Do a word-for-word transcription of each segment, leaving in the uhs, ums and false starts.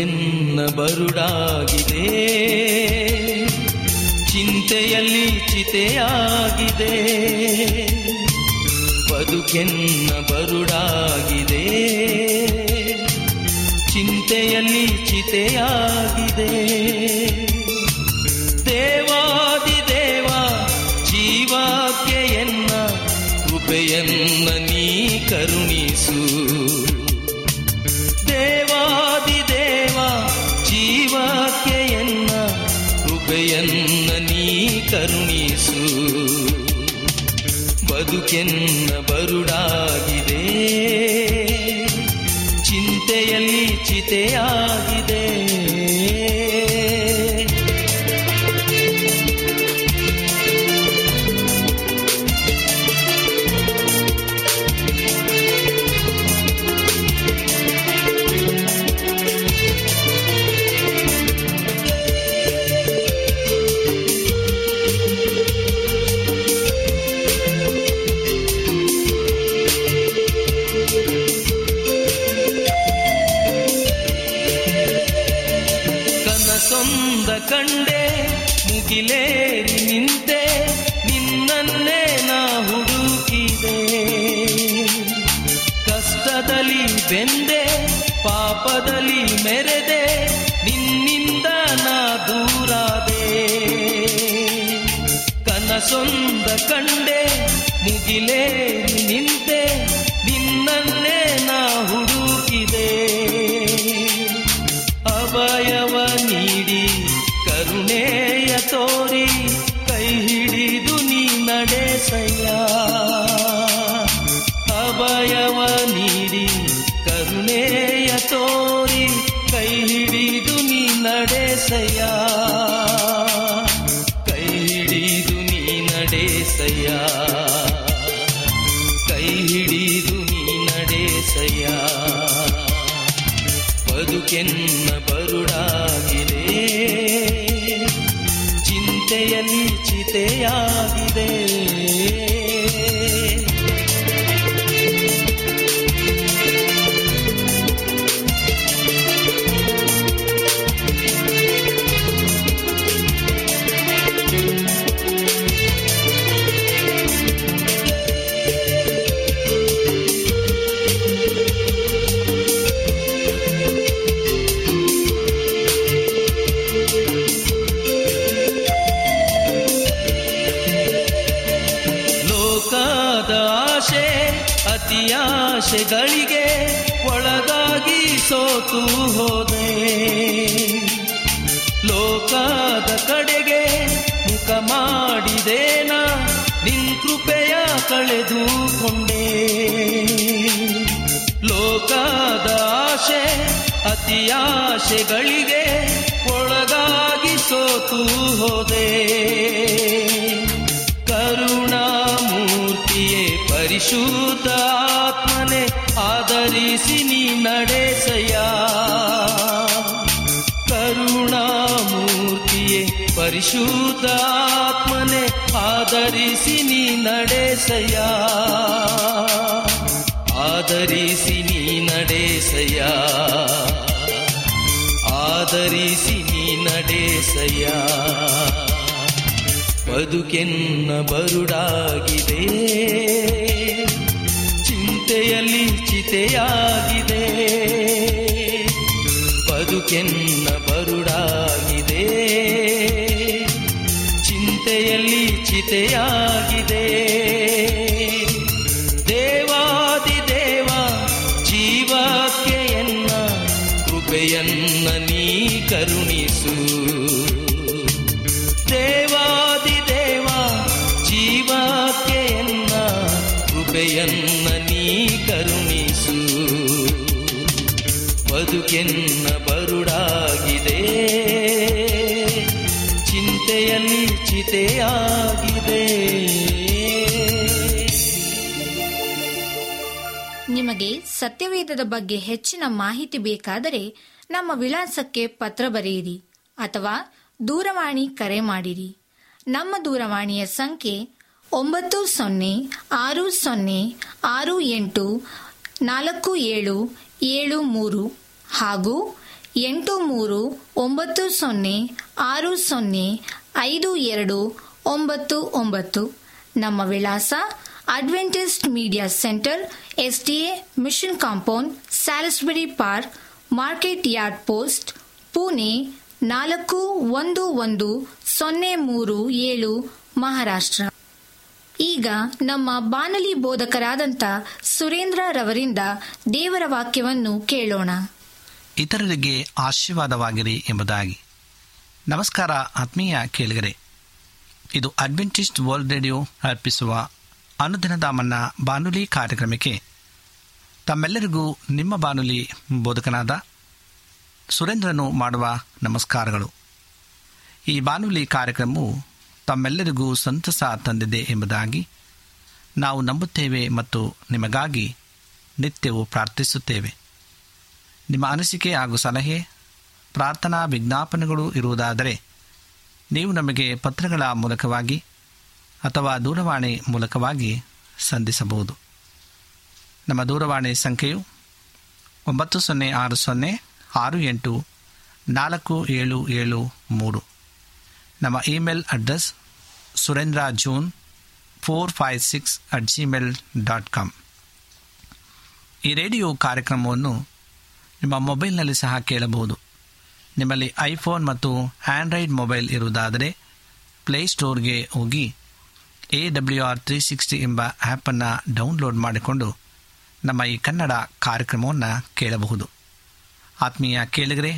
ಎನ್ನ ಬರುಡಾಗಿದೆ, ಚಿಂತೆಯಲ್ಲಿ ಚಿತೆಯಾಗಿದೆ. ಬದುಕೆನ್ನ ಬರುಡಾಗಿದೆ, ಚಿಂತೆಯಲ್ಲಿ ಚಿತೆಯಾಗಿದೆ. ದೇವಾದಿ ದೇವ ಜೀವಕ್ಕೆ ಎನ್ನ ಕೃಪೆಯನ್ನ ನೀ ಕರುಣಿಸು. ದೇವಾದಿ ದೇವ ಜೀವಕ್ಕೆ ಎನ್ನ ಕೃಪೆಯನ್ನ ನೀ ಕರುಣಿಸು. ಬದುಕೆನ್ನ ಬರುಡಾಗಿದೆ, ಚಿಂತೆಯಲ್ಲಿ ಚಿತೆಯಾಗಿದೆ. ಕಂಡೆ ಮುಗಿಲೇರಿ ನಿಂತೆ, ನಿನ್ನನ್ನೇ ನಾ ಹುಡುಕಿದೆ. ಕಷ್ಟದಲ್ಲಿ ಬೆಂದೆ, ಪಾಪದಲ್ಲಿ ಮೆರೆದೆ, ನಿನ್ನಿಂದ ನಾ ದೂರಾದೆ. ಕನಸೊಂದ ಕಂಡೆ ಮುಗಿಲೇರಿ ನಿಂತೆ, ನಿನ್ನನ್ನೇ ನಾ ಹುಡುಕಿದೆ. ಅಭಯವ ನೀಡಿ ಕರುಣೆಯ ತೋರಿ, ಕೈ ಹಿಡಿದು ನೀ ನಡೆಸಯ್ಯ. ಅಭಯವ ನೀಡಿ ಕರುಣೆಯ ತೋರಿ, ಕೈ ಹಿಡಿದು ನೀ ನಡೆಸಯ್ಯ. ಕೈ ಹಿಡಿದು ನೀ ನಡೆಸಯ್ಯ, ಕೈ ಹಿಡಿದು ನೀ ನಡೆಸಯ್ಯ. ಬದುಕೆನ್ನ ಬರುಡಾಗಿದೆ, ಚಿಂತೆಯಲ್ಲಿ ಚಿತೆಯಾಗಿದೆ. ಆಶೆಗಳಿಗೆ ಒಳಗಾಗಿ ಸೋತು ಹೋದೆ, ಲೋಕದ ಕಡೆಗೆ ಮುಖ ಮಾಡಿದೇನ, ನಿನ್ ಕೃಪೆಯ ಕಳೆದುಕೊಂಡೆ. ಲೋಕದ ಆಶೆ ಅತಿಯಾಶೆಗಳಿಗೆ ಒಳಗಾಗಿ ಸೋತು ಹೋದೆ. ಕರುಣಾಮೂರ್ತಿಯೇ, ಪರಿಶುದ್ಧ ಆತ್ಮನೆ ಆಧರಿಸಿ ನೀ ನಡೆಸಯ್ಯ. ಕರುಣಾಮೂರ್ತಿಯೇ, ಪರಿಶುದ್ಧ ಆತ್ಮನೆ ಆಧರಿಸಿ ನೀ ನಡೆಸಯ್ಯ, ಆಧರಿಸಿ ನೀ ನಡೆಸಯ್ಯ, ಆಧರಿಸಿ ನೀ ನಡೆಸಯ್ಯ. ಬದುಕೆನ್ನ ಬರುಡಾಗಿದೆ, ಚಿಂತೆಯಲ್ಲಿ ಚಿತೆಯಾಗಿದೆ. ಬದುಕೆನ್ನ ಬರುಡಾಗಿದೆ, ಚಿಂತೆಯಲ್ಲಿ ಚಿತೆಯಾಗಿದೆ. ದೇವಾದಿದೇವ ಜೀವಕ್ಕೆಯನ್ನ ಕೃಪೆಯನ್ನ ನೀ ಕರುಣಿಸು. ದೇವಾದಿದೇವ ಜೀವಕ್ಕೆಯನ್ನ ಕೃಪೆಯನ್ನ ನೀ ಕರುಣಿಸು. ಬದುಕೆನ್ನ ಬರುಡಾಗಿದೆ, ಚಿಂತೆಯಲ್ಲಿ ಚಿತೆಯಾಗಿದೆ. ನಿಮಗೆ ಸತ್ಯವೇದದ ಬಗ್ಗೆ ಹೆಚ್ಚಿನ ಮಾಹಿತಿ ಬೇಕಾದರೆ ನಮ್ಮ ವಿಳಾಸಕ್ಕೆ ಪತ್ರ ಬರೆಯಿರಿ ಅಥವಾ ದೂರವಾಣಿ ಕರೆ ಮಾಡಿರಿ. ನಮ್ಮ ದೂರವಾಣಿಯ ಸಂಖ್ಯೆ ಒಂಬತ್ತು ಸೊನ್ನೆ ಆರು ಸೊನ್ನೆ ಆರು ಎಂಟು ನಾಲ್ಕು ಏಳು ಏಳು ಮೂರು ಹಾಗೂ ಎಂಟು ಮೂರು ಒಂಬತ್ತು ಸೊನ್ನೆ ಆರು ಸೊನ್ನೆ ಐದು ಎರಡು ಒಂಬತ್ತು ಒಂಬತ್ತು. ನಮ್ಮ ವಿಳಾಸ Adventist media centre, S D A mission compound, Salisbury park, market yard post, Pune ನಾಲ್ಕು ಒಂದು ಒಂದು ಸೊನ್ನೆ ಮೂರು ಏಳು, ಮಹಾರಾಷ್ಟ್ರ. ಈಗ ನಮ್ಮ ಬಾನಲಿ ಬೋಧಕರಾದಂಥ ಸುರೇಂದ್ರ ರವರಿಂದ ದೇವರ ವಾಕ್ಯವನ್ನು ಕೇಳೋಣ. ಇತರರಿಗೆ ಆಶೀರ್ವಾದವಾಗಿರಿ ಎಂಬುದಾಗಿ. ನಮಸ್ಕಾರ ಆತ್ಮೀಯ ಕೇಳಿಗರೆ, ಇದು ಅಡ್ವೆಂಟಿಸ್ಟ್ ವರ್ಲ್ಡ್ ರೇಡಿಯೋ ಅರ್ಪಿಸುವ ಅನುದಿನದ ಮನ್ನಾ ಬಾನುಲಿ ಕಾರ್ಯಕ್ರಮಕ್ಕೆ ತಮ್ಮೆಲ್ಲರಿಗೂ ನಿಮ್ಮ ಬಾನುಲಿ ಬೋಧಕನಾದ ಸುರೇಂದ್ರನು ಮಾಡುವ ನಮಸ್ಕಾರಗಳು. ಈ ಬಾನುಲಿ ಕಾರ್ಯಕ್ರಮವು ತಮ್ಮೆಲ್ಲರಿಗೂ ಸಂತಸ ತಂದಿದೆ ಎಂಬುದಾಗಿ ನಾವು ನಂಬುತ್ತೇವೆ ಮತ್ತು ನಿಮಗಾಗಿ ನಿತ್ಯವೂ ಪ್ರಾರ್ಥಿಸುತ್ತೇವೆ. ನಿಮ್ಮ ಅನಿಸಿಕೆ ಹಾಗೂ ಸಲಹೆ, ಪ್ರಾರ್ಥನಾ ವಿಜ್ಞಾಪನೆಗಳು ಇರುವುದಾದರೆ ನೀವು ನಮಗೆ ಪತ್ರಗಳ ಮೂಲಕವಾಗಿ ಅಥವಾ ದೂರವಾಣಿ ಮೂಲಕವಾಗಿ ಸಂಧಿಸಬಹುದು. ನಮ್ಮ ದೂರವಾಣಿ ಸಂಖ್ಯೆಯು ಒಂಬತ್ತು ಸೊನ್ನೆ ಆರು ಸೊನ್ನೆ ಆರು ಎಂಟು ನಾಲ್ಕು ಏಳು ಏಳು ಮೂರು. ನಮ್ಮ email address Surendra June four five six at Gmail dot com. ಈ ರೇಡಿಯೋ ಕಾರ್ಯಕ್ರಮವನ್ನು ನಿಮ್ಮ ಮೊಬೈಲ್ನಲ್ಲಿ ಸಹ ಕೇಳಬಹುದು. ನಿಮ್ಮಲ್ಲಿ ಐಫೋನ್ ಮತ್ತು ಆ್ಯಂಡ್ರಾಯ್ಡ್ ಮೊಬೈಲ್ ಇರುವುದಾದರೆ ಪ್ಲೇಸ್ಟೋರ್ಗೆ ಹೋಗಿ A W R three sixty ಎಂಬ ಆ್ಯಪನ್ನು ಡೌನ್ಲೋಡ್ ಮಾಡಿಕೊಂಡು ನಮ್ಮ ಈ ಕನ್ನಡ ಕಾರ್ಯಕ್ರಮವನ್ನು ಕೇಳಬಹುದು. ಆತ್ಮೀಯ ಕೇಳಿಗರೆ,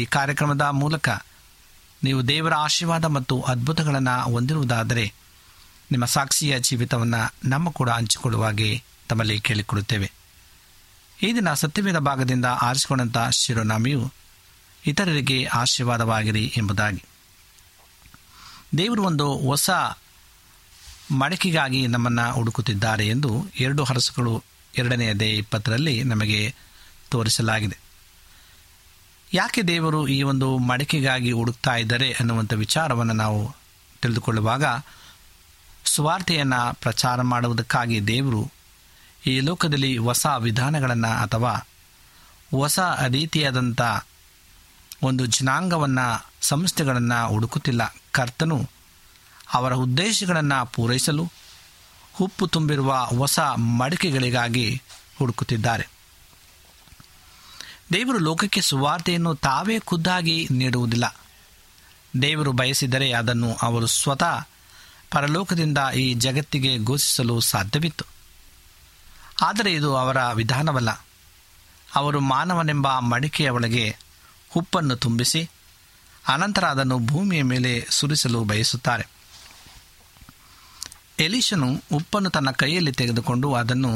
ಈ ಕಾರ್ಯಕ್ರಮದ ಮೂಲಕ ನೀವು ದೇವರ ಆಶೀರ್ವಾದ ಮತ್ತು ಅದ್ಭುತಗಳನ್ನು ಹೊಂದಿರುವುದಾದರೆ ನಿಮ್ಮ ಸಾಕ್ಷಿಯ ಜೀವಿತವನ್ನು ನಮ್ಮ ಕೂಡ ಹಂಚಿಕೊಳ್ಳುವ ಹಾಗೆ ತಮ್ಮಲ್ಲಿ ಕೇಳಿಕೊಡುತ್ತೇವೆ. ಈ ದಿನ ಸತ್ಯವೇದ ಭಾಗದಿಂದ ಆರಿಸಿಕೊಂಡಂಥ ಶಿರೋನಾಮೆಯು ಇತರರಿಗೆ ಆಶೀರ್ವಾದವಾಗಿರಿ ಎಂಬುದಾಗಿ. ದೇವರು ಒಂದು ಹೊಸ ಮಡಕೆಗಾಗಿ ನಮ್ಮನ್ನು ಹುಡುಕುತ್ತಿದ್ದಾರೆ ಎಂದು ಎರಡು ಹರಸುಗಳು ಎರಡನೇ ಅಧ್ಯಾಯ ಇಪ್ಪತ್ತರಲ್ಲಿ ನಮಗೆ ತೋರಿಸಲಾಗಿದೆ. ಯಾಕೆ ದೇವರು ಈ ಒಂದು ಮಡಕೆಗಾಗಿ ಹುಡುಕ್ತಾ ಇದ್ದಾರೆ ಅನ್ನುವಂಥ ವಿಚಾರವನ್ನು ನಾವು ತಿಳಿದುಕೊಳ್ಳುವಾಗ, ಸುವಾರ್ತೆಯನ್ನು ಪ್ರಚಾರ ಮಾಡುವುದಕ್ಕಾಗಿ ದೇವರು ಈ ಲೋಕದಲ್ಲಿ ಹೊಸ ವಿಧಾನಗಳನ್ನು ಅಥವಾ ಹೊಸ ರೀತಿಯಾದಂಥ ಒಂದು ಜನಾಂಗವನ್ನು, ಸಂಸ್ಥೆಗಳನ್ನು ಹುಡುಕುತ್ತಿಲ್ಲ. ಕರ್ತನು ಅವರ ಉದ್ದೇಶಗಳನ್ನು ಪೂರೈಸಲು ಉಪ್ಪು ತುಂಬಿರುವ ಹೊಸ ಮಡಿಕೆಗಳಿಗಾಗಿ ಹುಡುಕುತ್ತಿದ್ದಾರೆ. ದೇವರು ಲೋಕಕ್ಕೆ ಸುವಾರ್ತೆಯನ್ನು ತಾವೇ ಖುದ್ದಾಗಿ ನೀಡುವುದಿಲ್ಲ. ದೇವರು ಬಯಸಿದರೆ ಅದನ್ನು ಅವರು ಸ್ವತಃ ಪರಲೋಕದಿಂದ ಈ ಜಗತ್ತಿಗೆ ಘೋಷಿಸಲು ಸಾಧ್ಯವಿತ್ತು. ಆದರೆ ಇದು ಅವರ ವಿಧಾನವಲ್ಲ. ಅವರು ಮಾನವನೆಂಬ ಮಡಿಕೆಯ ಒಳಗೆ ಉಪ್ಪನ್ನು ತುಂಬಿಸಿ ಅನಂತರ ಅದನ್ನು ಭೂಮಿಯ ಮೇಲೆ ಸುರಿಸಲು ಬಯಸುತ್ತಾರೆ. ಎಲೀಷನು ಉಪ್ಪನ್ನು ತನ್ನ ಕೈಯಲ್ಲಿ ತೆಗೆದುಕೊಂಡು ಅದನ್ನು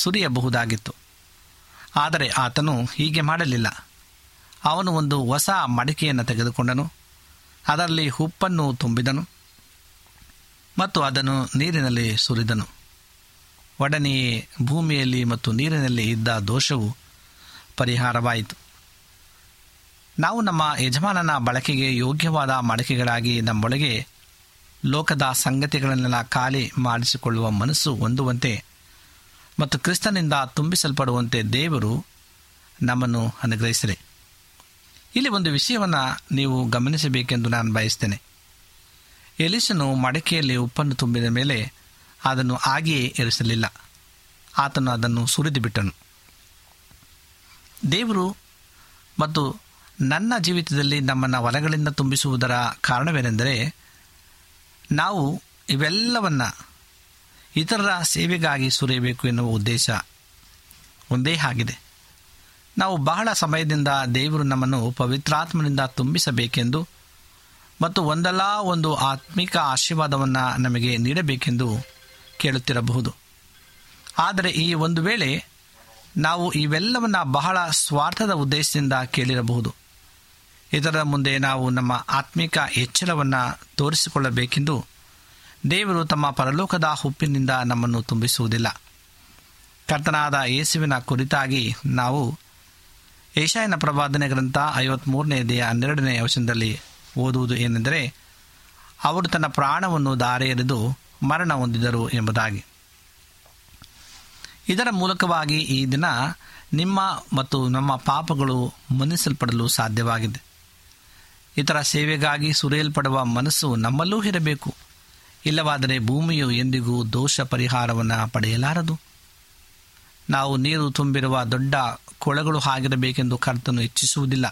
ಸುರಿಯಬಹುದಾಗಿತ್ತು, ಆದರೆ ಆತನು ಹೀಗೆ ಮಾಡಲಿಲ್ಲ. ಅವನು ಒಂದು ಹೊಸ ಮಡಿಕೆಯನ್ನು ತೆಗೆದುಕೊಂಡನು, ಅದರಲ್ಲಿ ಉಪ್ಪನ್ನು ತುಂಬಿದನು ಮತ್ತು ಅದನ್ನು ನೀರಿನಲ್ಲಿ ಸುರಿದನು. ಒಡನೆಯೇ ಭೂಮಿಯಲ್ಲಿ ಮತ್ತು ನೀರಿನಲ್ಲಿ ಇದ್ದ ದೋಷವು ಪರಿಹಾರವಾಯಿತು. ನಾವು ನಮ್ಮ ಯಜಮಾನನ ಬಳಕೆಗೆ ಯೋಗ್ಯವಾದ ಮಡಿಕೆಗಳಾಗಿ ನಮ್ಮೊಳಗೆ ಲೋಕದ ಸಂಗತಿಗಳನ್ನೆಲ್ಲ ಖಾಲಿ ಮಾಡಿಸಿಕೊಳ್ಳುವ ಮನಸ್ಸು ಹೊಂದುವಂತೆ ಮತ್ತು ಕ್ರಿಸ್ತನಿಂದ ತುಂಬಿಸಲ್ಪಡುವಂತೆ ದೇವರು ನಮ್ಮನ್ನು ಅನುಗ್ರಹಿಸಿರಿ. ಇಲ್ಲಿ ಒಂದು ವಿಷಯವನ್ನು ನೀವು ಗಮನಿಸಬೇಕೆಂದು ನಾನು ಬಯಸ್ತೇನೆ. ಎಲಿಸನು ಮಡಕೆಯಲ್ಲಿ ಉಪ್ಪನ್ನು ತುಂಬಿದ ಮೇಲೆ ಅದನ್ನು ಹಾಗೆಯೇ ಇರಿಸಲಿಲ್ಲ, ಆತನು ಅದನ್ನು ಸುರಿದು ಬಿಟ್ಟನು. ದೇವರು ಮತ್ತು ನನ್ನ ಜೀವಿತದಲ್ಲಿ ನಮ್ಮನ್ನು ವರಗಳಿಂದ ತುಂಬಿಸುವುದರ ಕಾರಣವೇನೆಂದರೆ, ನಾವು ಇವೆಲ್ಲವನ್ನು ಇತರರ ಸೇವೆಗಾಗಿ ಸುರಿಯಬೇಕು ಎನ್ನುವ ಉದ್ದೇಶ ಒಂದೇ ಆಗಿದೆ. ನಾವು ಬಹಳ ಸಮಯದಿಂದ ದೇವರು ನಮ್ಮನ್ನು ಪವಿತ್ರಾತ್ಮನಿಂದ ತುಂಬಿಸಬೇಕೆಂದು ಮತ್ತು ಒಂದಲ್ಲ ಒಂದು ಆತ್ಮಿಕ ಆಶೀರ್ವಾದವನ್ನು ನಮಗೆ ನೀಡಬೇಕೆಂದು ಕೇಳುತ್ತಿರಬಹುದು. ಆದರೆ ಈ ಒಂದು ವೇಳೆ ನಾವು ಇವೆಲ್ಲವನ್ನು ಬಹಳ ಸ್ವಾರ್ಥದ ಉದ್ದೇಶದಿಂದ ಕೇಳಿರಬಹುದು. ಇದರ ಮುಂದೆ ನಾವು ನಮ್ಮ ಆತ್ಮಿಕ ಎಚ್ಚರವನ್ನು ತೋರಿಸಿಕೊಳ್ಳಬೇಕೆಂದು ದೇವರು ತಮ್ಮ ಪರಲೋಕದ ಹುಪ್ಪಿನಿಂದ ನಮ್ಮನ್ನು ತುಂಬಿಸುವುದಿಲ್ಲ. ಕರ್ತನಾದ ಯೇಸುವಿನ ಕುರಿತಾಗಿ ನಾವು ಏಷಾಯನ ಪ್ರವಾದನೆ ಗ್ರಂಥ ಐವತ್ತ್ಮೂರನೇ ಅಧ್ಯಾಯ ಹನ್ನೆರಡನೇ ವಚನದಲ್ಲಿ ಓದುವುದು ಏನೆಂದರೆ, ಅವರು ತನ್ನ ಪ್ರಾಣವನ್ನು ಧಾರೆ ಎರೆದು ಮರಣ ಹೊಂದಿದರು ಎಂಬುದಾಗಿ. ಇದರ ಮೂಲಕವಾಗಿ ಈ ದಿನ ನಿಮ್ಮ ಮತ್ತು ನಮ್ಮ ಪಾಪಗಳು ಮನ್ನಿಸಲ್ಪಡಲು ಸಾಧ್ಯವಾಗಿದೆ. ಇತರ ಸೇವೆಗಾಗಿ ಸುರಿಯಲ್ಪಡುವ ಮನಸ್ಸು ನಮ್ಮಲ್ಲೂ ಇರಬೇಕು. ಇಲ್ಲವಾದರೆ ಭೂಮಿಯು ಎಂದಿಗೂ ದೋಷ ಪರಿಹಾರವನ್ನು ಪಡೆಯಲಾರದು. ನಾವು ನೀರು ತುಂಬಿರುವ ದೊಡ್ಡ ಕೊಳಗಳು ಆಗಿರಬೇಕೆಂದು ಕರ್ತನು ಇಚ್ಛಿಸುವುದಿಲ್ಲ.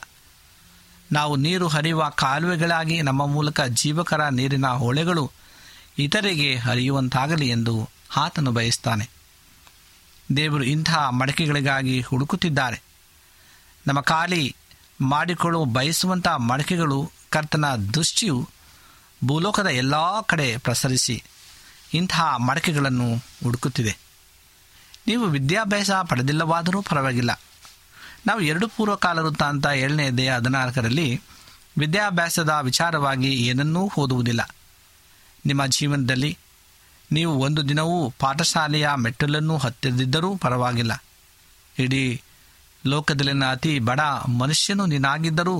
ನಾವು ನೀರು ಹರಿಯುವ ಕಾಲುವೆಗಳಾಗಿ ನಮ್ಮ ಮೂಲಕ ಜೀವಕರ ನೀರಿನ ಹೊಳೆಗಳು ಇತರಿಗೆ ಹರಿಯುವಂತಾಗಲಿ ಎಂದು ಆತನು ಬಯಸ್ತಾನೆ. ದೇವರು ಇಂತಹ ಮಡಕೆಗಳಿಗಾಗಿ ಹುಡುಕುತ್ತಿದ್ದಾರೆ. ನಮ್ಮ ಖಾಲಿ ಮಾಡಿಕೊಳ್ಳಲು ಬಯಸುವಂಥ ಮಡಕೆಗಳು ಕರ್ತನ ದೃಷ್ಟಿಯು ಭೂಲೋಕದ ಎಲ್ಲ ಕಡೆ ಪ್ರಸರಿಸಿ ಇಂತಹ ಮಡಕೆಗಳನ್ನು ಹುಡುಕುತ್ತಿದೆ. ನೀವು ವಿದ್ಯಾಭ್ಯಾಸ ಪಡೆದಿಲ್ಲವಾದರೂ ಪರವಾಗಿಲ್ಲ. ನಾವು ಎರಡು ಪೂರ್ವಕಾಲ ವೃತ್ತಾಂತ ಏಳನೇ ಅಧ್ಯಾಯ ಹದಿನಾಲ್ಕರಲ್ಲಿ ವಿದ್ಯಾಭ್ಯಾಸದ ವಿಚಾರವಾಗಿ ಏನನ್ನೂ ಓದುವುದಿಲ್ಲ. ನಿಮ್ಮ ಜೀವನದಲ್ಲಿ ನೀವು ಒಂದು ದಿನವೂ ಪಾಠಶಾಲೆಯ ಮೆಟ್ಟಲನ್ನು ಹತ್ತಿರದಿದ್ದರೂ ಪರವಾಗಿಲ್ಲ. ಇಡೀ ಲೋಕದಲ್ಲಿನ ಅತಿ ಬಡ ಮನುಷ್ಯನು ನೀನಾಗಿದ್ದರೂ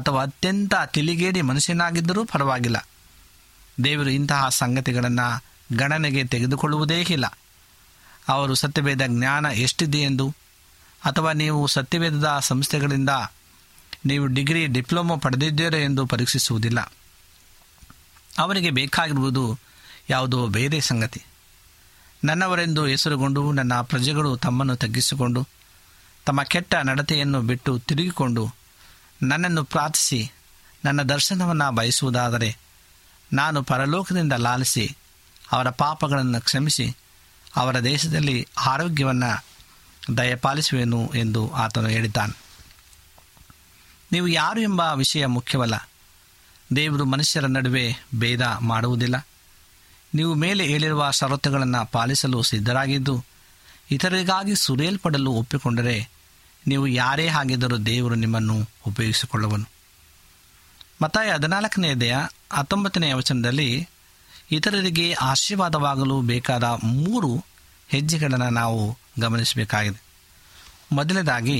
ಅಥವಾ ಅತ್ಯಂತ ತಿಳಿಗೇಡಿ ಮನುಷ್ಯನಾಗಿದ್ದರೂ ಪರವಾಗಿಲ್ಲ. ದೇವರು ಇಂತಹ ಸಂಗತಿಗಳನ್ನು ಗಣನೆಗೆ ತೆಗೆದುಕೊಳ್ಳುವುದೇ ಇಲ್ಲ. ಅವರು ಸತ್ಯವೇದ ಜ್ಞಾನ ಎಷ್ಟಿದೆಯೆಂದು ಅಥವಾ ನೀವು ಸತ್ಯವೇದದ ಸಂಸ್ಥೆಗಳಿಂದ ನೀವು ಡಿಗ್ರಿ ಡಿಪ್ಲೊಮೊ ಪಡೆದಿದ್ದೀರೋ ಎಂದು ಪರೀಕ್ಷಿಸುವುದಿಲ್ಲ. ಅವರಿಗೆ ಬೇಕಾಗಿರುವುದು ಯಾವುದೋ ಬೇರೆ ಸಂಗತಿ. ನನ್ನವರೆಂದು ಹೆಸರುಗೊಂಡು ನನ್ನ ಪ್ರಜೆಗಳು ತಮ್ಮನ್ನು ತಗ್ಗಿಸಿಕೊಂಡು ತಮ್ಮ ಕೆಟ್ಟ ನಡತೆಯನ್ನು ಬಿಟ್ಟು ತಿರುಗಿಕೊಂಡು ನನ್ನನ್ನು ಪ್ರಾರ್ಥಿಸಿ ನನ್ನ ದರ್ಶನವನ್ನು ಬಯಸುವುದಾದರೆ ನಾನು ಪರಲೋಕದಿಂದ ಲಾಲಿಸಿ ಅವರ ಪಾಪಗಳನ್ನು ಕ್ಷಮಿಸಿ ಅವರ ದೇಶದಲ್ಲಿ ಆರೋಗ್ಯವನ್ನು ದಯಪಾಲಿಸುವೆನು ಎಂದು ಆತನು ಹೇಳಿದ್ದಾನೆ. ನೀವು ಯಾರು ಎಂಬ ವಿಷಯ ಮುಖ್ಯವಲ್ಲ. ದೇವರು ಮನುಷ್ಯರ ನಡುವೆ ಭೇದ ಮಾಡುವುದಿಲ್ಲ. ನೀವು ಮೇಲೆ ಹೇಳಿರುವ ಷರತ್ತುಗಳನ್ನು ಪಾಲಿಸಲು ಸಿದ್ಧರಾಗಿದ್ದು ಇತರರಿಗಾಗಿ ಸುರಿಯಲ್ಪಡಲು ಒಪ್ಪಿಕೊಂಡರೆ ನೀವು ಯಾರೇ ಆಗಿದ್ದರೂ ದೇವರು ನಿಮ್ಮನ್ನು ಉಪಯೋಗಿಸಿಕೊಳ್ಳುವನು. ಮತ್ತಾಯ ಹದಿನಾಲ್ಕನೇ ಅಧ್ಯಾಯ ಹತ್ತೊಂಬತ್ತನೇ ವಚನದಲ್ಲಿ ಇತರರಿಗೆ ಆಶೀರ್ವಾದವಾಗಲು ಬೇಕಾದ ಮೂರು ಹೆಜ್ಜೆಗಳನ್ನು ನಾವು ಗಮನಿಸಬೇಕಾಗಿದೆ. ಮೊದಲನೇದಾಗಿ